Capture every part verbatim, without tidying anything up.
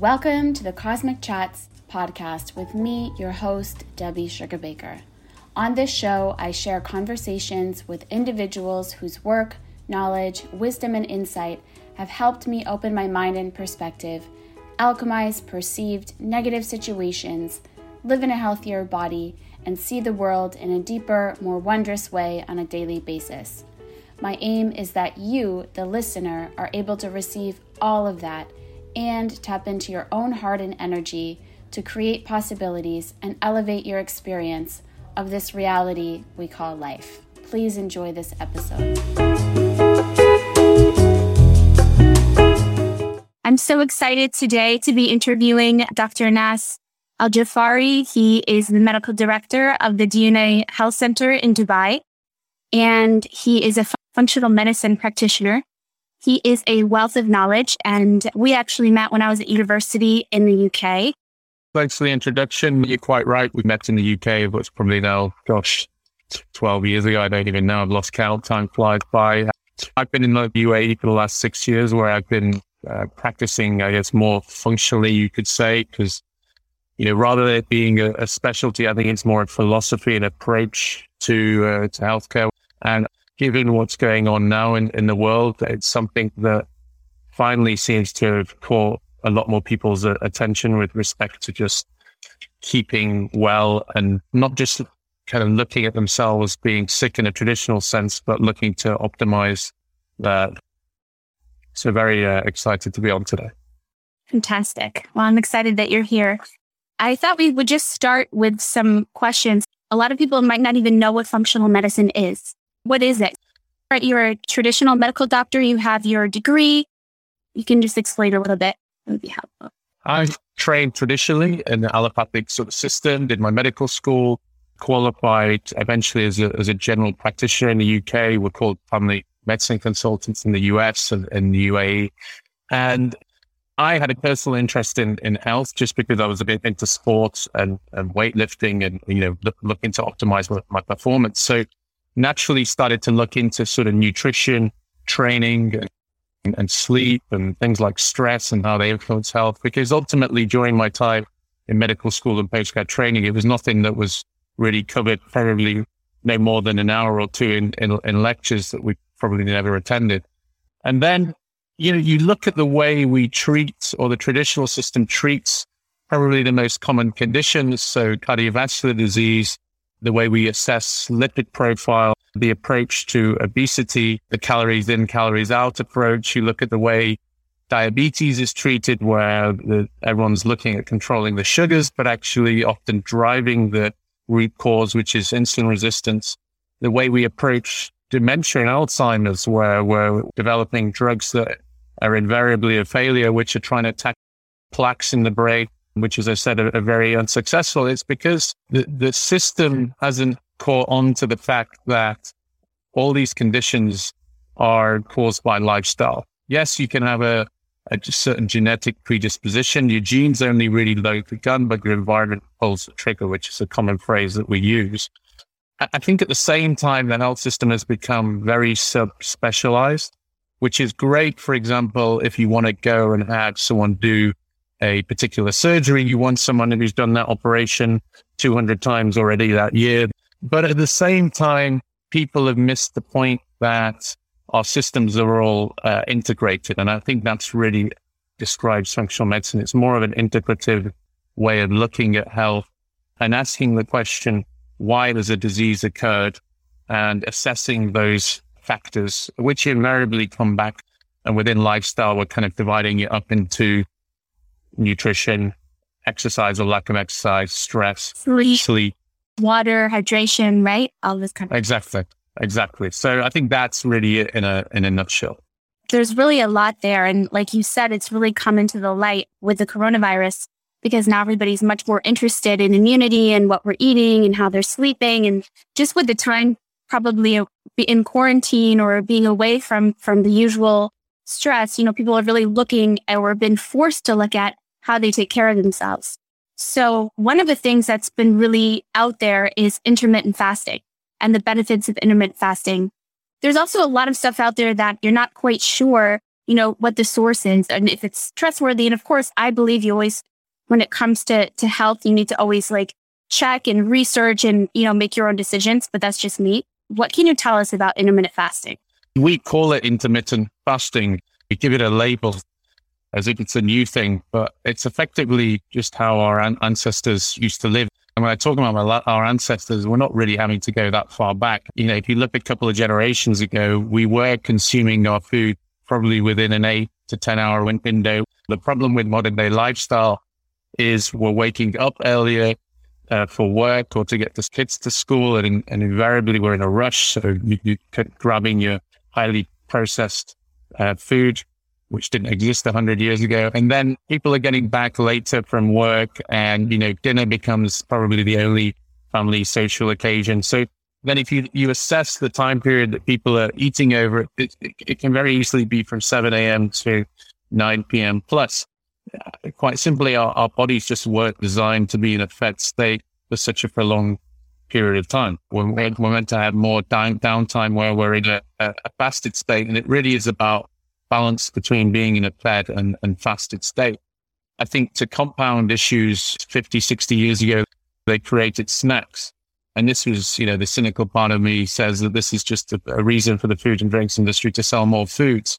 welcome to the Cosmic Chats podcast with me, your host, Debbie Sugarbaker. On this show, I share conversations with individuals whose work, knowledge, wisdom, and insight have helped me open my mind and perspective, alchemize perceived negative situations, live in a healthier body, and see the world in a deeper, more wondrous way on a daily basis. My aim is that you, the listener, are able to receive all of that and tap into your own heart and energy to create possibilities and elevate your experience of this reality we call life. Please enjoy this episode. I'm so excited today to be interviewing Doctor Nas Al-Jafari. He is the medical director of the D N A Health Center in Dubai, and he is a functional medicine practitioner. He is a wealth of knowledge, and we actually met when I was at university in the U K. Thanks for the introduction. You're quite right. We met in the U K, but it's probably now, gosh, twelve years ago. I don't even know. I've lost count. Time flies by. I've been in the U A E for the last six years where I've been uh, practicing, I guess, more functionally, you could say, because, you know, rather than it being a, a specialty, I think it's more a philosophy and approach to, uh, to healthcare. And given what's going on now in, in the world, it's something that finally seems to have caught a lot more people's uh, attention with respect to just keeping well and not just kind of looking at themselves being sick in a traditional sense, but looking to optimize that. So very uh, excited to be on today. Fantastic. Well, I'm excited that you're here. I thought we would just start with some questions. A lot of people might not even know what functional medicine is. What is it? Right, you're a traditional medical doctor. You have your degree. You can just explain a little bit. It would be helpful. I trained traditionally in the allopathic sort of system, did my medical school, qualified eventually as a, as a general practitioner in the U K. We're called family medicine consultants in the U S and in the U A E. And I had a personal interest in, in health just because I was a bit into sports and, and weightlifting and, you know, look, looking to optimize my, my performance. So naturally started to look into sort of nutrition, training and, and sleep and things like stress and how they influence health, because ultimately during my time in medical school and postgrad training, it was nothing that was really covered, probably no more than an hour or two in, in, in lectures that we probably never attended. And then, you know, you look at the way we treat, or the traditional system treats, probably the most common conditions. So cardiovascular disease, the way we assess lipid profile, the approach to obesity, the calories in, calories out approach. You look at the way diabetes is treated, where the, everyone's looking at controlling the sugars, but actually often driving the root cause, which is insulin resistance. The way we approach dementia and Alzheimer's, where we're developing drugs that are invariably a failure, which are trying to attack plaques in the brain, which, as I said, are, are very unsuccessful. It's because the, the system hasn't caught on to the fact that all these conditions are caused by lifestyle. Yes, you can have a, a certain genetic predisposition. Your genes only really load the gun, but your environment pulls the trigger, which is a common phrase that we use. I, I think at the same time, the health system has become very sub-specialized, which is great. For example, if you want to go and have someone do a particular surgery, you want someone who's done that operation two hundred times already that year. But at the same time, people have missed the point that our systems are all uh, integrated. And I think that's really describes functional medicine. It's more of an integrative way of looking at health and asking the question, why does a disease occurred, and assessing those factors, which invariably come back. And within lifestyle, we're kind of dividing it up into nutrition, exercise or lack of exercise, stress, sleep, sleep, water, hydration, right? All this kind of exactly, exactly. So I think that's really it in a in a nutshell. There's really a lot there, and like you said, it's really come into the light with the coronavirus, because now everybody's much more interested in immunity and what we're eating and how they're sleeping, and just with the time probably in quarantine or being away from from the usual stress, you know, people are really looking or been forced to look at how they take care of themselves. So one of the things that's been really out there is intermittent fasting and the benefits of intermittent fasting. There's also a lot of stuff out there that you're not quite sure, you know, what the source is and if it's trustworthy. And of course, I believe you always, when it comes to, to health, you need to always like check and research and, you know, make your own decisions. But that's just me. What can you tell us about intermittent fasting? We call it intermittent fasting. We give it a label as if it's a new thing, but it's effectively just how our an- ancestors used to live. And when I talk about my, our ancestors, we're not really having to go that far back. You know, if you look a couple of generations ago, we were consuming our food probably within an eight to ten hour window. The problem with modern day lifestyle is we're waking up earlier uh, for work or to get the kids to school. And, and invariably we're in a rush. So you, you kept grabbing your highly processed uh, food, which didn't exist a hundred years ago. And then people are getting back later from work and, you know, dinner becomes probably the only family social occasion. So then if you, you assess the time period that people are eating over, it, it, it can very easily be from seven a.m. to nine p.m. plus. Quite simply, our, our bodies just weren't designed to be in a fed state for such a prolonged period of time. We're, we're meant to have more down, downtime where we're in a, a, a fasted state. And it really is about balance between being in a fed and, and fasted state. I think to compound issues, fifty, sixty years ago, they created snacks. And this was, you know, the cynical part of me says that this is just a, a reason for the food and drinks industry to sell more foods.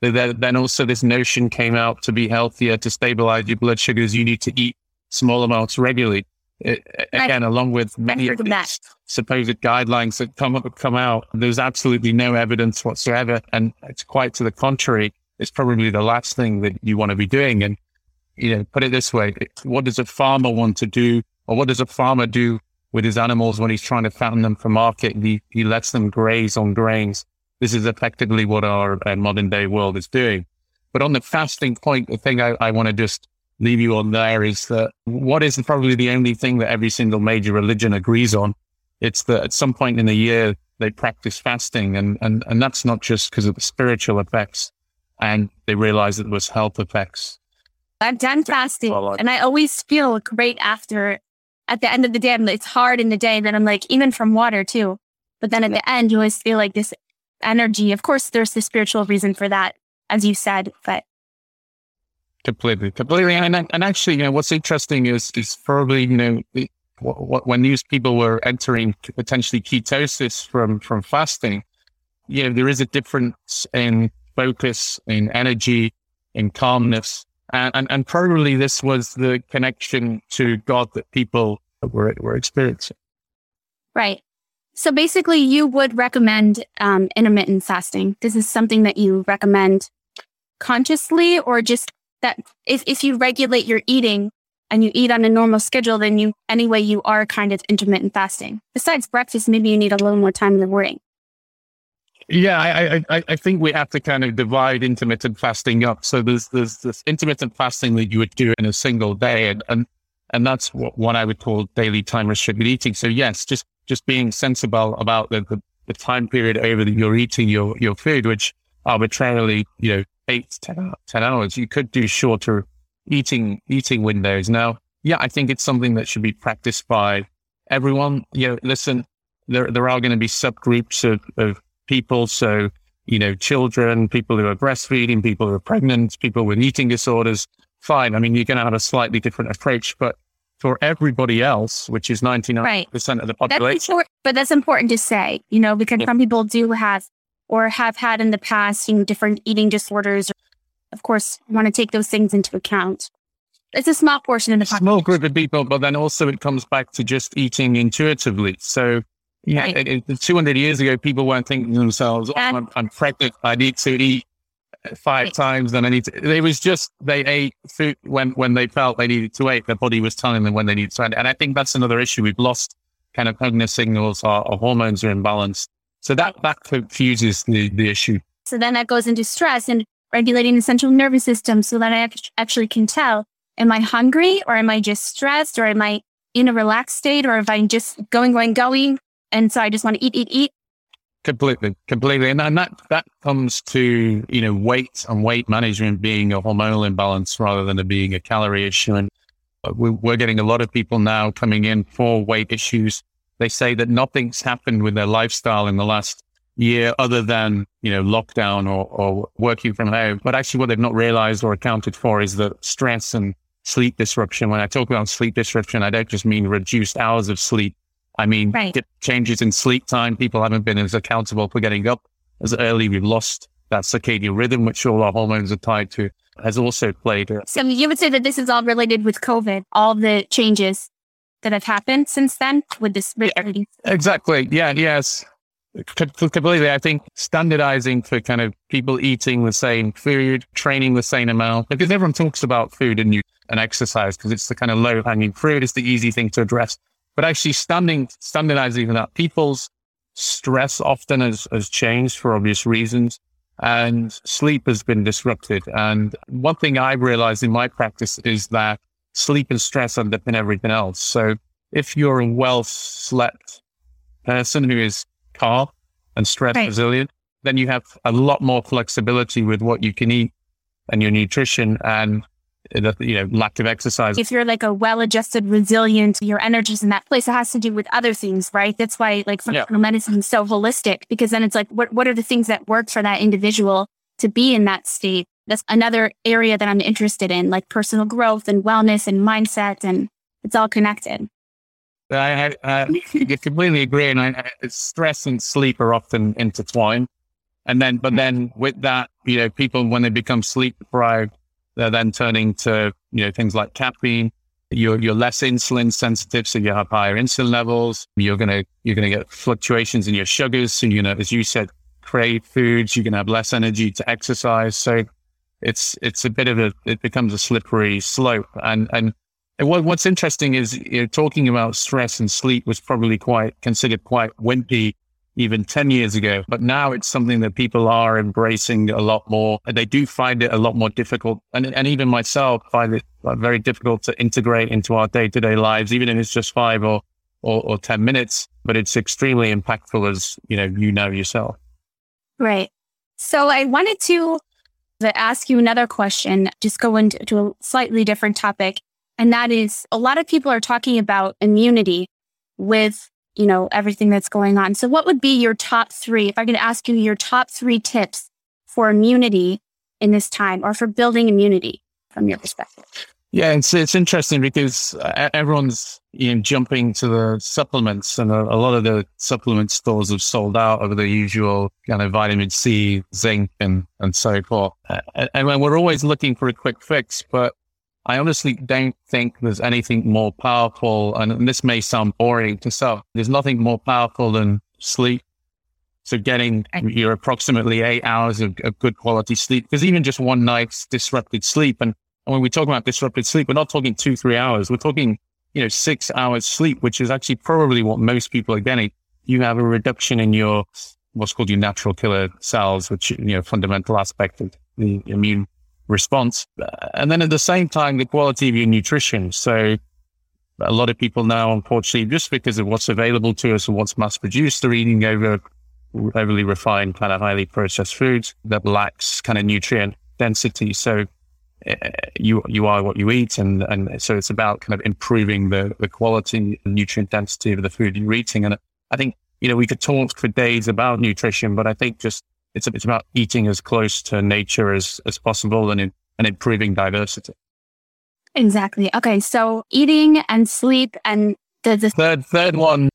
Then also this notion came out to be healthier, to stabilize your blood sugars. You need to eat small amounts regularly. It, again, I, along with many of the supposed guidelines that come up, come out, there's absolutely no evidence whatsoever. And it's quite to the contrary. It's probably the last thing that you want to be doing. And, you know, put it this way, what does a farmer want to do? Or what does a farmer do with his animals when he's trying to fatten them for market? He, he lets them graze on grains. This is effectively what our uh, modern day world is doing. But on the fasting point, the thing I, I want to just leave you on there is that what is probably the only thing that every single major religion agrees on, it's that at some point in the year, they practice fasting. And, and, and that's not just because of the spiritual effects. And they realize that there was health effects. I've done fasting well, I- and I always feel great after, at the end of the day, I'm like, it's hard in the day. And then I'm like, even from water too. But then at the end, you always feel like this energy. Of course, there's the spiritual reason for that, as you said, but. Completely, completely. And, and actually, you know, what's interesting is, is probably, you know, the, what, when these people were entering potentially ketosis from, from fasting, you know, there is a difference in focus, in energy, in calmness. And, and, and probably this was the connection to God that people were, were experiencing. Right. So basically you would recommend um, intermittent fasting. This is something that you recommend consciously, or just that if, if you regulate your eating and you eat on a normal schedule, then you, anyway, you are kind of intermittent fasting. Besides breakfast, maybe you need a little more time in the morning. Yeah, I, I, I think we have to kind of divide intermittent fasting up. So there's, there's this intermittent fasting that you would do in a single day. And, and, and that's what, what I would call daily time restricted eating. So yes, just, just being sensible about the, the, the time period over that you're eating your, your food, which arbitrarily, you know, eight to ten, ten hours, you could do shorter eating, eating windows. Now, yeah, I think it's something that should be practiced by everyone. You know, listen, there, there are going to be subgroups of, of people. So, you know, children, people who are breastfeeding, people who are pregnant, people with eating disorders, fine. I mean, you're going to have a slightly different approach, but for everybody else, which is ninety-nine percent right. of the population. That's important, but that's important to say, you know, because yeah. some people do have or have had in the past, you know, different eating disorders. Of course, you want to take those things into account. It's a small portion of the population. Small group of people, but then also it comes back to just eating intuitively. So yeah, right. it, it, two hundred years ago, people weren't thinking to themselves, oh, yeah. I'm, I'm pregnant, I need to eat five right. times, then I need to. It was just, they ate food when, when they felt they needed to eat. Their body was telling them when they needed to eat. And I think that's another issue. We've lost kind of cognitive signals, our, our hormones are imbalanced. So that, that confuses the, the issue. So then that goes into stress and regulating the central nervous system so that I actually can tell, am I hungry or am I just stressed or am I in a relaxed state or am I just going, going, going? And so I just want to eat, eat, eat. Completely, completely. And, and that, that comes to, you know, weight and weight management being a hormonal imbalance rather than it being a calorie issue. And we, we're getting a lot of people now coming in for weight issues. They say that nothing's happened with their lifestyle in the last year other than, you know, lockdown or, or working from home. But actually what they've not realized or accounted for is the stress and sleep disruption. When I talk about sleep disruption, I don't just mean reduced hours of sleep. I mean, right. changes in sleep time. People haven't been as accountable for getting up as early. We've lost that circadian rhythm, which all our hormones are tied to, has also played. So you would say that this is all related with COVID, all the changes that have happened since then with this. Yeah, exactly. Yeah. Yes. Completely. I think standardizing for kind of people eating the same food, training the same amount, because everyone talks about food and, and exercise because it's the kind of low hanging fruit. It's the easy thing to address. But actually standing, standardizing that, people's stress often has, has changed for obvious reasons. And sleep has been disrupted. And one thing I've realized in my practice is that sleep and stress underpin everything else. So if you're a well-slept person who is calm and stress right. resilient, then you have a lot more flexibility with what you can eat and your nutrition and, you know, lack of exercise. If you're like a well-adjusted, resilient, your energy's in that place, it has to do with other things, right? That's why like functional yeah. medicine is so holistic, because then it's like, what what are the things that work for that individual to be in that state? That's another area that I'm interested in, like personal growth and wellness and mindset, and it's all connected. I, I, I completely agree. And I, stress and sleep are often intertwined. And then, but then with that, you know, people, when they become sleep deprived, they're then turning to, you know, things like caffeine. You're, you're less insulin sensitive, so you have higher insulin levels. You're going to, you're going to get fluctuations in your sugars. So, you know, as you said, crave foods, you're going to have less energy to exercise. So it's, it's a bit of a, it becomes a slippery slope. And, and, And what, what's interesting is, you know, talking about stress and sleep was probably quite considered quite wimpy even ten years ago, but now it's something that people are embracing a lot more, and they do find it a lot more difficult. And, and even myself find it very difficult to integrate into our day-to-day lives, even if it's just five or, or, or ten minutes, but it's extremely impactful as, you know, you know yourself. Right. So I wanted to ask you another question, just go into a slightly different topic. And that is, a lot of people are talking about immunity with, you know, everything that's going on. So what would be your top three, if I could ask you your top three tips for immunity in this time, or for building immunity from your perspective? Yeah, it's, it's interesting because everyone's, you know, jumping to the supplements, and a, a lot of the supplement stores have sold out of the usual kind of vitamin C, zinc, and, and so forth. And, and we're always looking for a quick fix, but I honestly don't think there's anything more powerful, and this may sound boring to some, there's nothing more powerful than sleep. So getting your approximately eight hours of, of good quality sleep, because even just one night's disrupted sleep, and, and when we talk about disrupted sleep, we're not talking two, three hours. We're talking, you know, six hours sleep, which is actually probably what most people are getting. You have a reduction in your, what's called your natural killer cells, which, you know, fundamental aspect of the immune response. And then at the same time, the quality of your nutrition. So a lot of people now, unfortunately, just because of what's available to us and what's mass produced, they're eating over overly refined, kind of highly processed foods that lacks kind of nutrient density. So uh, you you are what you eat. And, and so it's about kind of improving the, the quality and nutrient density of the food you're eating. And I think, you know, we could talk for days about nutrition, but I think just It's, it's about eating as close to nature as, as possible, and, in, and improving diversity. Exactly. Okay. So eating and sleep, and the, the third, third one,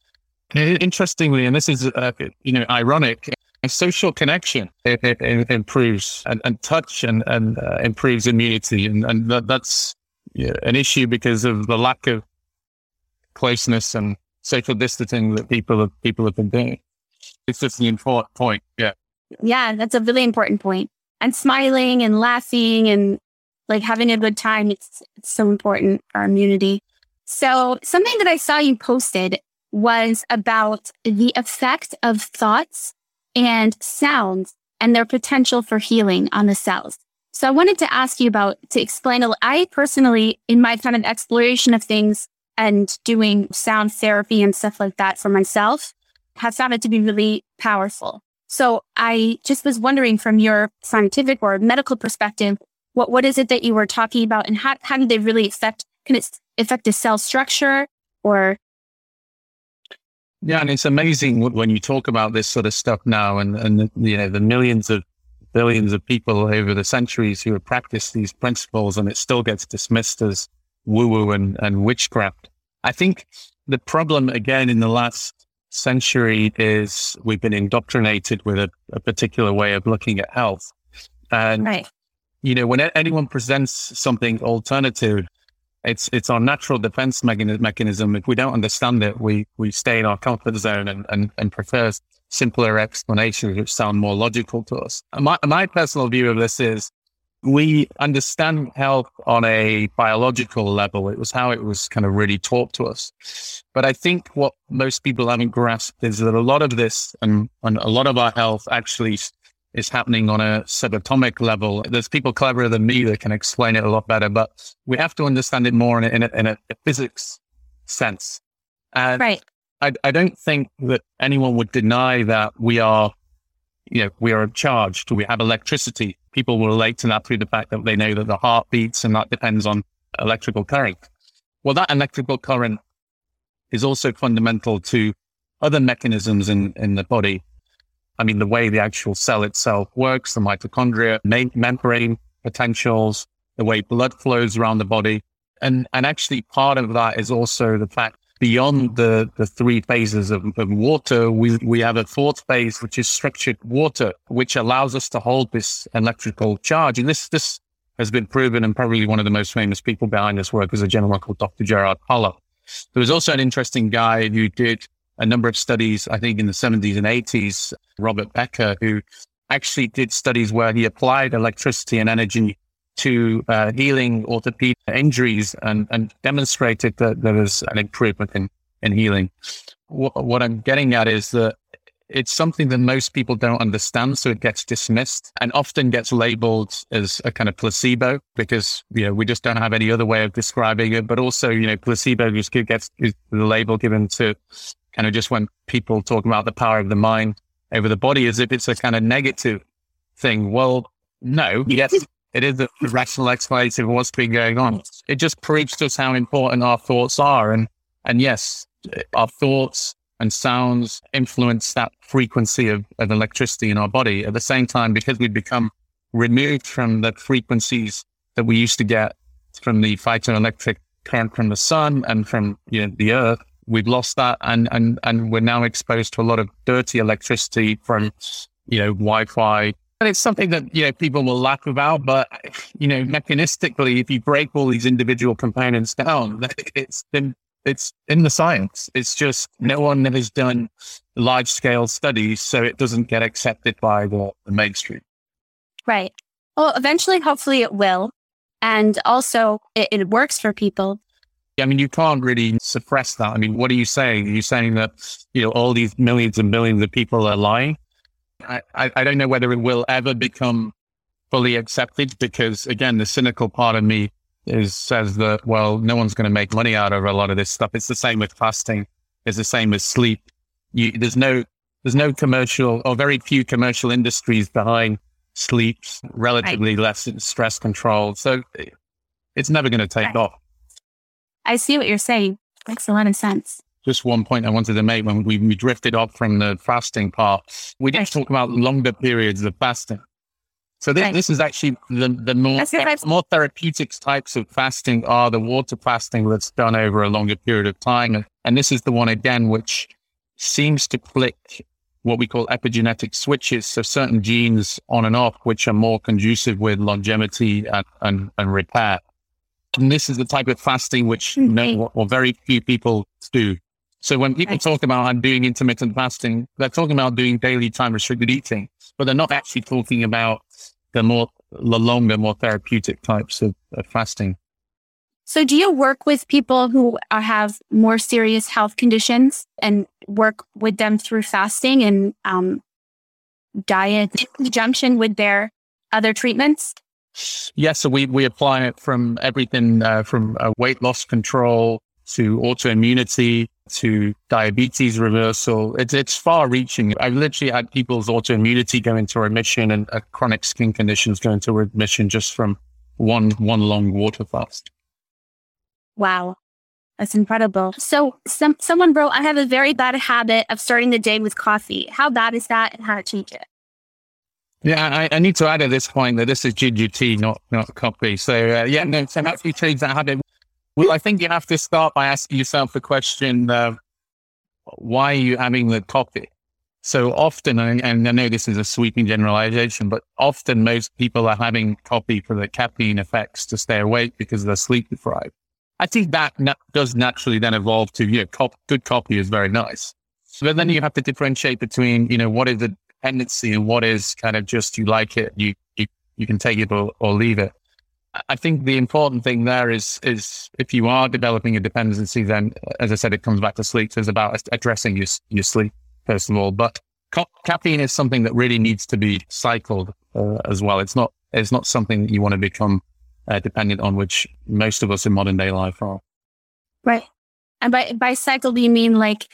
interestingly, and this is, uh, you know, ironic, social connection it, it, it improves and, and touch and, and uh, improves immunity. And, and that, that's yeah, an issue because of the lack of closeness and social distancing that people have, people have been doing. It's just an important point. Yeah. Yeah, that's a really important point. And smiling and laughing and like having a good time, it's, it's so important for our immunity. So something that I saw you posted was about the effect of thoughts and sounds and their potential for healing on the cells. So I wanted to ask you about, to explain, I personally, in my kind of exploration of things and doing sound therapy and stuff like that for myself, have found it to be really powerful. So I just was wondering, from your scientific or medical perspective, what, what is it that you were talking about, and how, how did they really affect, can it affect the cell structure or? Yeah, and it's amazing when you talk about this sort of stuff now, and, and you know, the millions of billions of people over the centuries who have practiced these principles, and it still gets dismissed as woo-woo and, and witchcraft. I think the problem, again, in the last century is we've been indoctrinated with a, a particular way of looking at health. And, right. you know, when anyone presents something alternative, It's it's our natural defense mechani- mechanism. If we don't understand it, we we stay in our comfort zone and, and, and prefer simpler explanations which sound more logical to us. My, my personal view of this is we understand health on a biological level. It was how it was kind of really taught to us. But I think what most people haven't grasped is that a lot of this and, and a lot of our health actually is happening on a subatomic level. There's people cleverer than me that can explain it a lot better, but we have to understand it more in a, in a, in a physics sense. And right. I, I don't think that anyone would deny that we are, you know, we are charged. We have electricity. People will relate to that through the fact that they know that the heart beats and that depends on electrical current. Well, that electrical current is also fundamental to other mechanisms in, in the body. I mean, the way the actual cell itself works, the mitochondria, mem- membrane potentials, the way blood flows around the body. And and actually part of that is also the fact beyond the, the three phases of, of water, we, we have a fourth phase, which is structured water, which allows us to hold this electrical charge. And this this has been proven, and probably one of the most famous people behind this work was a gentleman called Doctor Gerard Holler. There was also an interesting guy who did a number of studies, I think in the seventies and eighties, Robert Becker, who actually did studies where he applied electricity and energy to uh, healing orthopedic injuries and, and demonstrated that there was an improvement in, in healing. W- what I'm getting at is that it's something that most people don't understand, so it gets dismissed and often gets labeled as a kind of placebo because, you know, we just don't have any other way of describing it. But also, you know, placebo just gets the label given to kind of just when people talk about the power of the mind over the body as if it's a kind of negative thing. Well, no, yes, it is a rational explanation of what's been going on. It just proves to us how important our thoughts are. And, and yes, our thoughts and sounds influence that frequency of, of electricity in our body. At the same time, because we've become removed from the frequencies that we used to get from the phytoelectric current from the sun and from, you know, the earth, we've lost that, and, and, and we're now exposed to a lot of dirty electricity from, you know, Wi-Fi. And it's something that, you know, people will laugh about, but, you know, mechanistically, if you break all these individual components down, it's in, it's in the science. It's just no one has done large-scale studies, so it doesn't get accepted by the, the mainstream. Right. Well, eventually, hopefully it will. And also, it, it works for people. I mean, you can't really suppress that. I mean, what are you saying? Are you saying that, you know, all these millions and millions of people are lying? I, I, I don't know whether it will ever become fully accepted because, again, the cynical part of me is says that, well, no one's going to make money out of a lot of this stuff. It's the same with fasting. It's the same with sleep. You, there's no there's no commercial or very few commercial industries behind sleep, relatively right. less stress control. So it's never going to take right. off. I see what you're saying. Makes a lot of sense. Just one point I wanted to make when we, we drifted off from the fasting part. We didn't right. talk about longer periods of fasting. So this, right. this is actually the, the more, more therapeutic types of fasting are the water fasting that's done over a longer period of time. And this is the one, again, which seems to click what we call epigenetic switches. So certain genes on and off, which are more conducive with longevity and, and, and repair. And this is the type of fasting which no, or very few people do. So when people talk about I'm doing intermittent fasting, they're talking about doing daily time restricted eating, but they're not actually talking about the more, the longer, more therapeutic types of, of fasting. So do you work with people who are, have more serious health conditions and work with them through fasting and um, diet in conjunction with their other treatments? Yes, so we, we apply it from everything uh, from uh, weight loss control to autoimmunity to diabetes reversal. It's it's far reaching. I've literally had people's autoimmunity go into remission and uh, chronic skin conditions go into remission just from one one long water fast. Wow. That's incredible. So some someone wrote, I have a very bad habit of starting the day with coffee. How bad is that and how to change it? Yeah, I, I need to add at this point that this is ginger tea, not, not coffee. So uh, yeah, no, so how do you change that habit? Well, I think you have to start by asking yourself the question, uh, why are you having the coffee? So often, and I know this is a sweeping generalization, but often most people are having coffee for the caffeine effects to stay awake because they're sleep deprived. I think that na- does naturally then evolve to, you know, cop- good coffee is very nice. So then you have to differentiate between, you know, what is the dependency and what is kind of just you like it, you you, you can take it or, or leave it. I think the important thing there is, is if you are developing a dependency, then as I said, it comes back to sleep. So it's about addressing your, your sleep. First of all, but co- caffeine is something that really needs to be cycled uh, as well. It's not, it's not something that you want to become uh, dependent on, which most of us in modern day life are. Right. And by, by cycle, do you mean like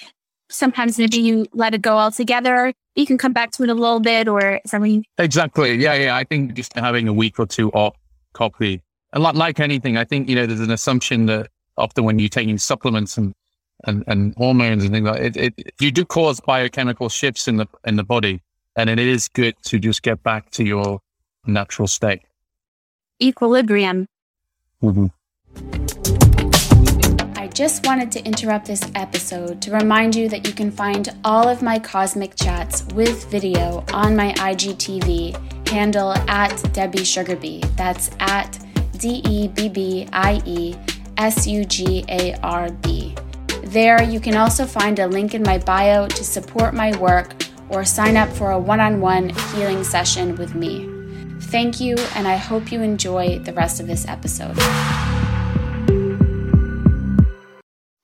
sometimes maybe you let it go altogether, you can come back to it a little bit or something? Exactly. Yeah. Yeah. I think just having a week or two off coffee, a lot like anything, I think, you know, there's an assumption that often when you're taking supplements and And, and hormones and things like it, it, it, you do cause biochemical shifts in the in the body, and it is good to just get back to your natural state. Equilibrium. Mm-hmm. I just wanted to interrupt this episode to remind you that you can find all of my Cosmic Chats with video on my I G T V handle at Debbie Sugarbee. That's at D E B B I E S U G A R B. There, you can also find a link in my bio to support my work or sign up for a one-on-one healing session with me. Thank you, and I hope you enjoy the rest of this episode.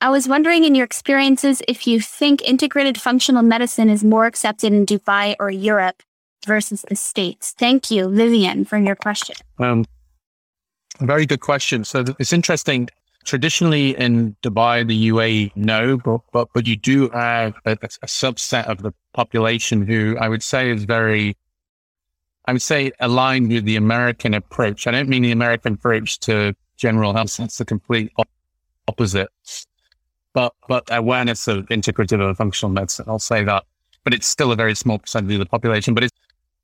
I was wondering in your experiences if you think integrated functional medicine is more accepted in Dubai or Europe versus the States. Thank you, Vivian, for your question. Um, very good question. So th- it's interesting. Traditionally in Dubai, the U A E, no, but, but, but you do have a, a subset of the population who I would say is very, I would say aligned with the American approach. I don't mean the American approach to general health. It's the complete op- opposite, but, but awareness of integrative and functional medicine, I'll say that, but it's still a very small percentage of the population, but it's,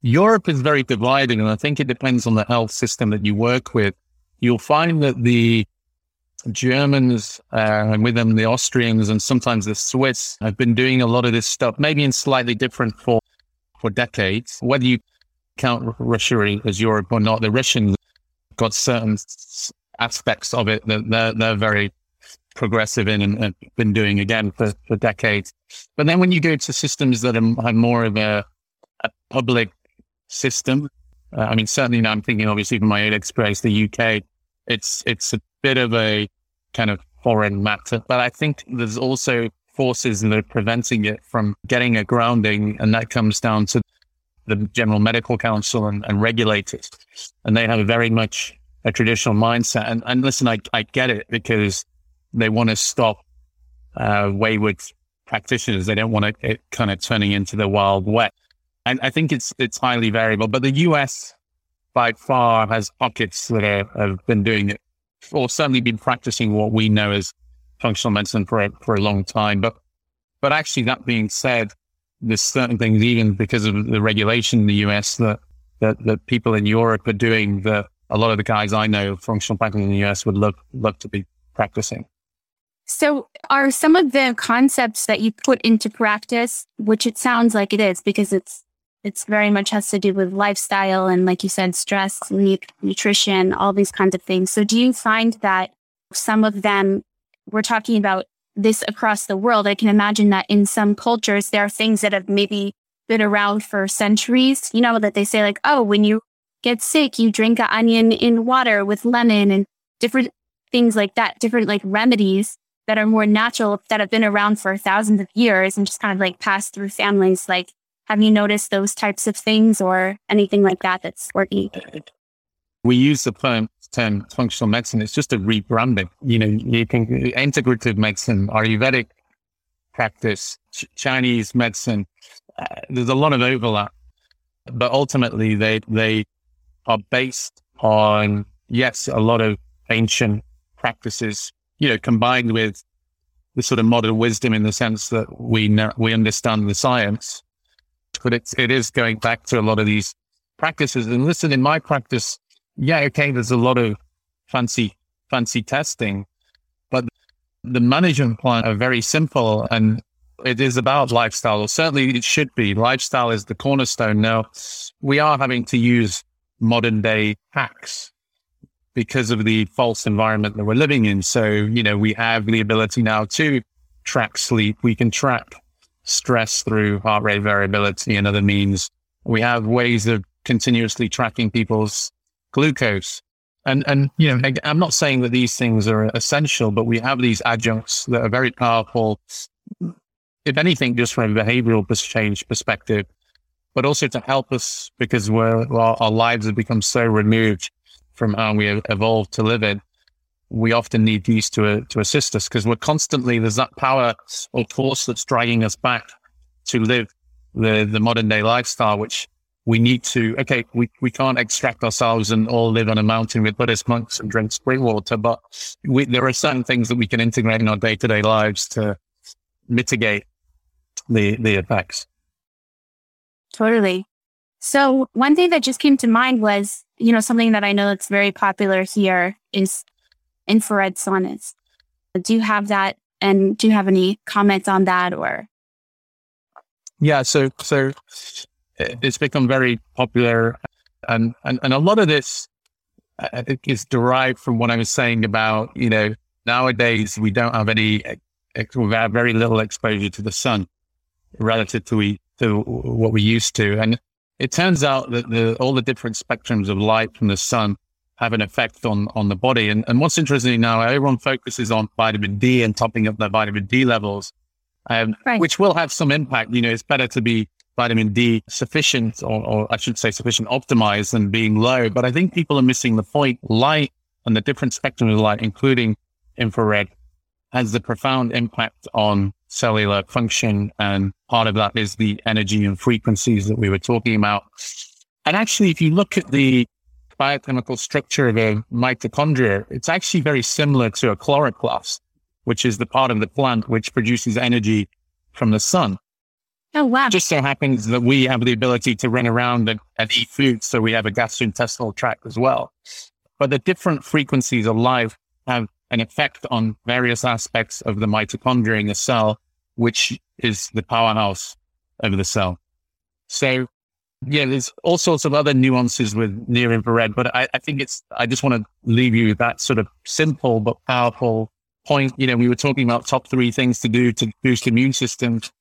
Europe is very divided. And I think it depends on the health system that you work with. You'll find that the Germans uh, and with them the Austrians and sometimes the Swiss have been doing a lot of this stuff, maybe in slightly different form for decades. Whether you count Russia as Europe or not, the Russians got certain aspects of it that they're, they're very progressive in and have been doing again for, for decades. But then when you go to systems that are, have more of a, a public system, uh, I mean, certainly now I'm thinking obviously from my own experience, the U K, it's it's a bit of a kind of foreign matter, but I think there's also forces that are preventing it from getting a grounding, and that comes down to the General Medical Council and, and regulators, and they have a very much a traditional mindset. And, and listen, I, I get it because they want to stop uh, wayward practitioners. They don't want it, it kind of turning into the Wild West, and I think it's it's highly variable. But the U S by far has pockets that are, have been doing it, or certainly been practicing what we know as functional medicine for a, for a long time. But, but actually that being said, there's certain things, even because of the regulation in the U S that, that, that people in Europe are doing that a lot of the guys I know, functional practice in the U S would love, love to be practicing. So are some of the concepts that you put into practice, which it sounds like it is, because it's, it's very much has to do with lifestyle and, like you said, stress, nu- nutrition, all these kinds of things. So do you find that some of them, we're talking about this across the world, I can imagine that in some cultures, there are things that have maybe been around for centuries, you know, that they say like, oh, when you get sick, you drink an onion in water with lemon and different things like that, different like remedies that are more natural that have been around for thousands of years and just kind of like passed through families. Like, have you noticed those types of things or anything like that that's working? We use the term, term functional medicine. It's just a rebranding. You know, you can integrative medicine, Ayurvedic practice, ch- Chinese medicine. Uh, there's a lot of overlap, but ultimately they they are based on yes, a lot of ancient practices you know, combined with the sort of modern wisdom in the sense that we know, we understand the science, but it's, it is going back to a lot of these practices. And listen, in my practice, yeah, okay, there's a lot of fancy, fancy testing, but the management plan are very simple, and it is about lifestyle, or certainly it should be. Lifestyle is the cornerstone. Now, we are having to use modern day hacks because of the false environment that we're living in. So, you know, we have the ability now to track sleep. We can track stress through heart rate variability and other means. We have ways of continuously tracking people's glucose. And, and, you know, I'm not saying that these things are essential, but we have these adjuncts that are very powerful, if anything, just from a behavioral change perspective, but also to help us, because we're, well, our lives have become so removed from how we have evolved to live in. We often need these to, uh, to assist us, because we're constantly, there's that power or force that's dragging us back to live the, the modern day lifestyle, which we need to, okay, we, we can't extract ourselves and all live on a mountain with Buddhist monks and drink spring water, but we, there are certain things that we can integrate in our day-to-day lives to mitigate the the effects. Totally. So one thing that just came to mind was, you know, something that I know that's very popular here is infrared saunas. Do you have that? And do you have any comments on that? Or? Yeah, so, so... it's become very popular, and, and, and a lot of this, I think, is derived from what I was saying about, you know, nowadays we don't have any, we have very little exposure to the sun relative to we, to what we used to. And it turns out that the, all the different spectrums of light from the sun have an effect on, on the body. And, and what's interesting now, everyone focuses on vitamin D and topping up their vitamin D levels, um, right. which will have some impact. You know, it's better to be vitamin D sufficient, or, or I should say sufficient optimized, than being low. But I think people are missing the point. Light and the different spectrum of light, including infrared, has the profound impact on cellular function. And part of that is the energy and frequencies that we were talking about. And actually, if you look at the biochemical structure of a mitochondria, it's actually very similar to a chloroplast, which is the part of the plant which produces energy from the sun. Oh, wow. Just so happens that we have the ability to run around and, and eat food, so we have a gastrointestinal tract as well. But the different frequencies of light have an effect on various aspects of the mitochondria in the cell, which is the powerhouse of the cell. So, yeah, there's all sorts of other nuances with near infrared, but I, I think it's, I just want to leave you with that sort of simple but powerful point. You know, we were talking about top three things to do to boost immune systems.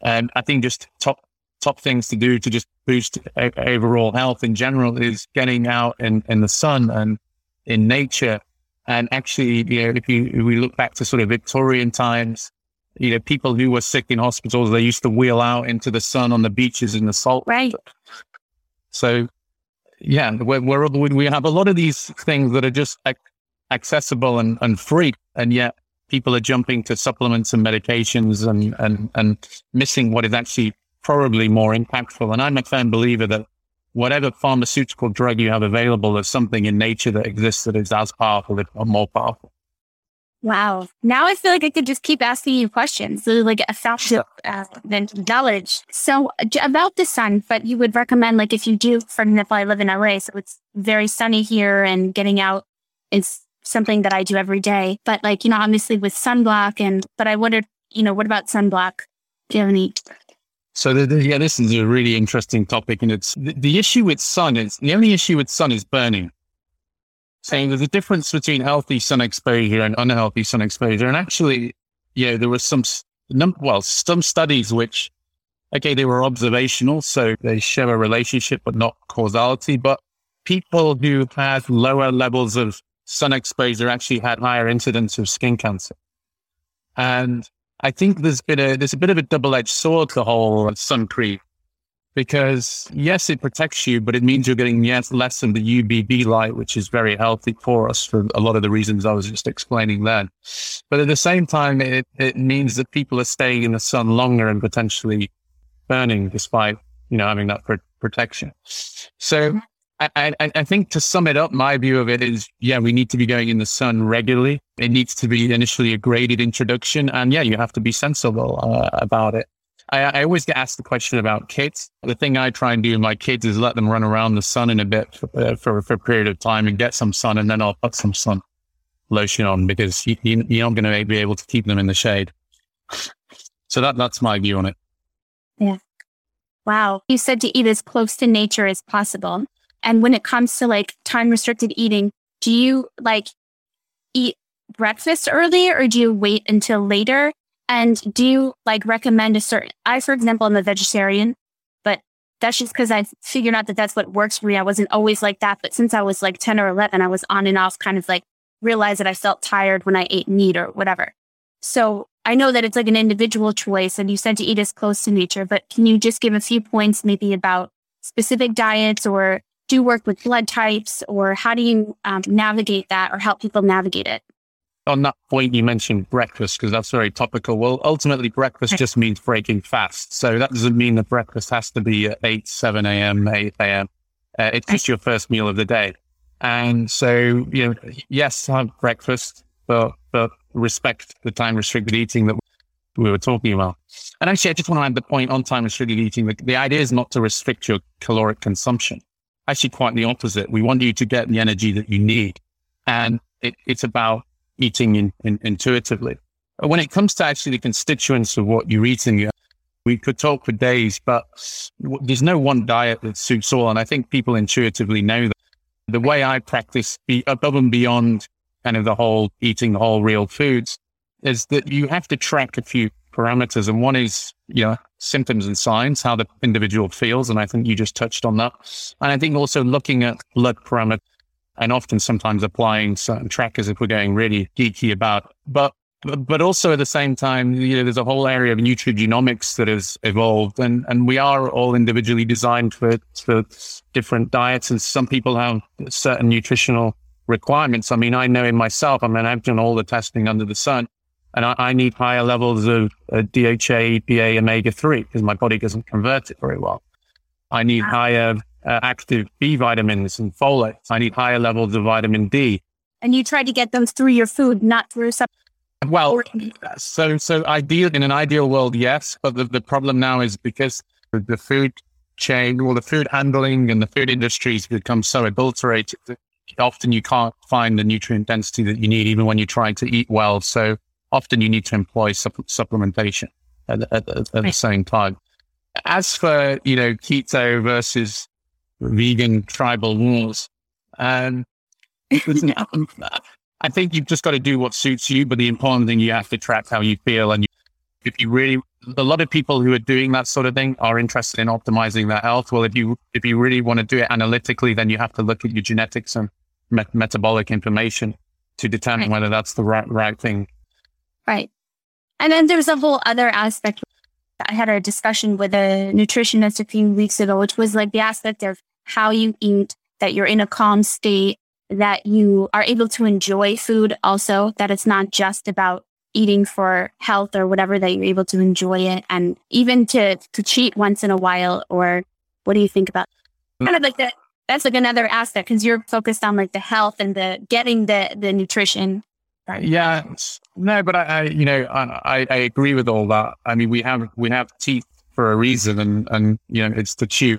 And um, I think just top top things to do to just boost o- overall health in general is getting out in, in the sun and in nature. And actually, you know, if, you, if we look back to sort of Victorian times, you know, people who were sick in hospitals, they used to wheel out into the sun on the beaches in the salt. Right. So, yeah, we're, we're, we have a lot of these things that are just ac- accessible and, and free, and yet people are jumping to supplements and medications and, and, and missing what is actually probably more impactful. And I'm a firm believer that whatever pharmaceutical drug you have available, there's something in nature that exists that is as powerful, if not more powerful. Wow. Now I feel like I could just keep asking you questions, so like a thousand uh, knowledge. So about the sun, but you would recommend, like, if you do, for example, I live in L A, so it's very sunny here, and getting out is something that I do every day, but, like, you know, obviously with sunblock and, but I wondered, you know, what about sunblock? Do you have any? So the, the, yeah, this is a really interesting topic. And it's the, the issue with sun is the only issue with sun is burning. So there's a difference between healthy sun exposure and unhealthy sun exposure. And actually, you know, there were some, well, some studies which, okay, they were observational, so they show a relationship, but not causality, but people who had lower levels of sun exposure actually had higher incidence of skin cancer. And I think there's been a, there's a bit of a double-edged sword, the whole sun cream, because yes, it protects you, but it means you're getting yes, less of the U V B light, which is very healthy for us for a lot of the reasons I was just explaining then. But at the same time, it, it means that people are staying in the sun longer and potentially burning despite, you know, having that pr- protection. So I, I, I think to sum it up, my view of it is, yeah, we need to be going in the sun regularly. It needs to be initially a graded introduction. And yeah, you have to be sensible uh, about it. I, I always get asked the question about kids. The thing I try and do with my kids is let them run around the sun in a bit for, uh, for, for a period of time and get some sun. And then I'll put some sun lotion on because you, you, you're not going to be able to keep them in the shade. So that that's my view on it. Yeah. Wow. You said to eat as close to nature as possible. And when it comes to like time restricted eating, do you like eat breakfast early or do you wait until later? And do you like recommend a certain, I, for example, am a vegetarian, but that's just because I figured out that that's what works for me. I wasn't always like that. But since I was like ten or eleven, I was on and off kind of like realized that I felt tired when I ate meat or whatever. So I know that it's like an individual choice and you said to eat as close to nature, but can you just give a few points maybe about specific diets or do you work with blood types or how do you um, navigate that or help people navigate it? On that point, you mentioned breakfast because that's very topical. Well, ultimately, breakfast just means breaking fast. So that doesn't mean that breakfast has to be at eight, seven a.m., eight a.m. Uh, it's just your first meal of the day. And so, you know, yes, have breakfast, but but respect the time-restricted eating that we were talking about. And actually, I just want to add the point on time-restricted eating. The, the idea is not to restrict your caloric consumption. Actually, quite the opposite. We want you to get the energy that you need. And it, it's about eating in, in, intuitively. But when it comes to actually the constituents of what you're eating, we could talk for days, but there's no one diet that suits all. And I think people intuitively know that. The way I practice be above and beyond kind of the whole eating whole real foods is that you have to track a few parameters. And one is, you know, symptoms and signs, how the individual feels. And I think you just touched on that. And I think also looking at blood parameters and often sometimes applying certain trackers if we're going really geeky about, but, but also at the same time, you know, there's a whole area of nutrigenomics that has evolved and, and we are all individually designed for, for different diets. And some people have certain nutritional requirements. I mean, I know in myself, I mean, I've done all the testing under the sun and I, I need higher levels of uh, D H A, E P A, omega three because my body doesn't convert it very well. I need higher Uh, active B vitamins and folates. I need higher levels of vitamin D. And you try to get those through your food, not through something. Well, so so ideal in an ideal world, yes. But the, the problem now is because the food chain, well, the food handling and the food industries become so adulterated that often you can't find the nutrient density that you need, even when you're trying to eat well. So often you need to employ supp- supplementation at, at, at, at right. the same time. As for, you know, keto versus vegan tribal wars. Um, I think you've just got to do what suits you, but the important thing, you have to track how you feel. And you, if you really, a lot of people who are doing that sort of thing are interested in optimizing their health. Well, if you, if you really want to do it analytically, then you have to look at your genetics and me- metabolic information to determine right. whether that's the right, right thing. Right. And then there's a whole other aspect. I had a discussion with a nutritionist a few weeks ago, which was like the aspect of how you eat, that you're in a calm state, that you are able to enjoy food also, that it's not just about eating for health or whatever, that you're able to enjoy it and even to, to cheat once in a while. Or what do you think about kind of like that? That's like another aspect because you're focused on like the health and the getting the, the nutrition. Yeah, no, but I, I you know, I, I agree with all that. I mean, we have, we have teeth for a reason and, and, you know, it's to chew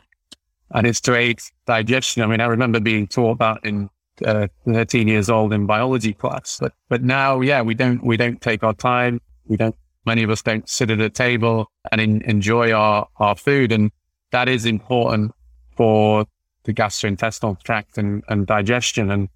and it's to aid digestion. I mean, I remember being taught that in uh, thirteen years old in biology class, but, but now, yeah, we don't, we don't take our time. We don't, many of us don't sit at a table and in, enjoy our, our food. And that is important for the gastrointestinal tract and, and digestion. And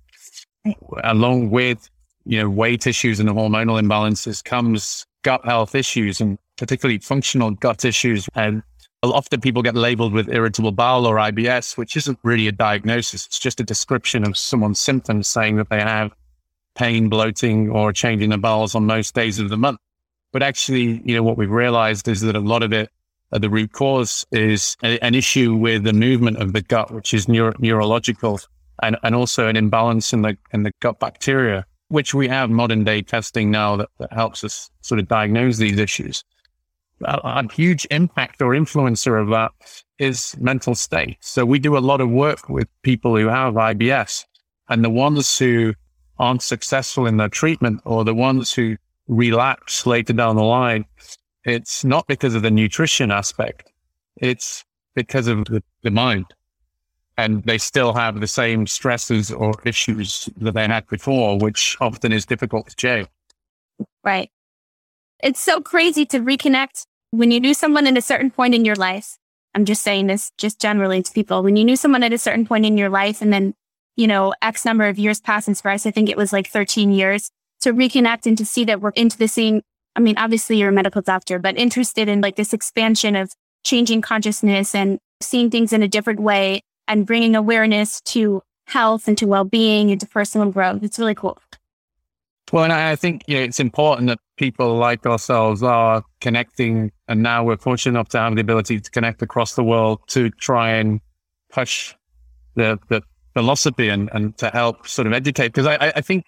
along with, you know, weight issues and hormonal imbalances comes gut health issues and particularly functional gut issues. And often people get labeled with irritable bowel or I B S, which isn't really a diagnosis. It's just a description of someone's symptoms saying that they have pain, bloating, or change in the bowels on most days of the month. But actually, you know, what we've realized is that a lot of it, uh, the root cause is a, an issue with the movement of the gut, which is neuro- neurological and, and also an imbalance in the, in the gut bacteria, which we have modern day testing now that, that helps us sort of diagnose these issues. a, a huge impact or influencer of that is mental state. So we do a lot of work with people who have I B S, and the ones who aren't successful in their treatment or the ones who relapse later down the line, it's not because of the nutrition aspect. It's because of the, the mind. And they still have the same stresses or issues that they had before, which often is difficult to change. Right. It's so crazy to reconnect when you knew someone at a certain point in your life. I'm just saying this just generally to people. When you knew someone at a certain point in your life, and then, you know, X number of years pass, and for us, I think it was like thirteen years, to reconnect and to see that we're into the same. I mean, obviously you're a medical doctor, but interested in like this expansion of changing consciousness and seeing things in a different way and bringing awareness to health and to well-being and to personal growth. It's really cool. Well, and I think, you know, it's important that people like ourselves are connecting. And now we're fortunate enough to have the ability to connect across the world to try and push the, the philosophy and, and to help sort of educate. Because I, I think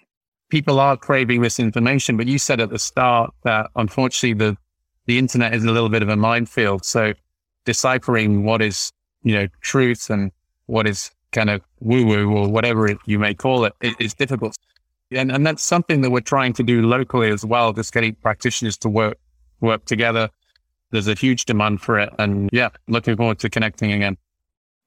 people are craving this information, but you said at the start that unfortunately the, the internet is a little bit of a minefield. So deciphering what is, you know, truth and what is kind of woo-woo or whatever it, you may call it, it is difficult. And, and that's something that we're trying to do locally as well, just getting practitioners to work work together. There's a huge demand for it. And yeah, looking forward to connecting again.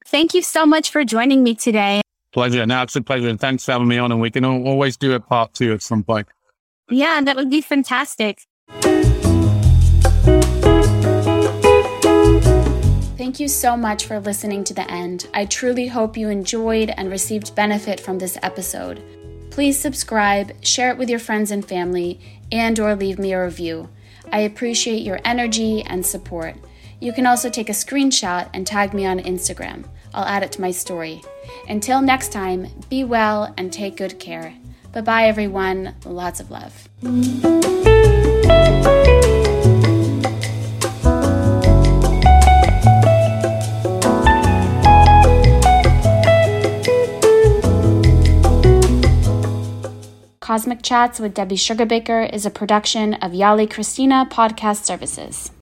Thank you so much for joining me today. Pleasure. No, it's a pleasure. And thanks for having me on. And we can always do a part two at some point. Yeah, that would be fantastic. Thank you so much for listening to the end. I truly hope you enjoyed and received benefit from this episode. Please subscribe, share it with your friends and family, and or leave me a review. I appreciate your energy and support. You can also take a screenshot and tag me on Instagram. I'll add it to my story. Until next time, be well and take good care. Bye-bye, everyone. Lots of love. Cosmic Chats with Debbie Sugarbaker is a production of Yali Christina Podcast Services.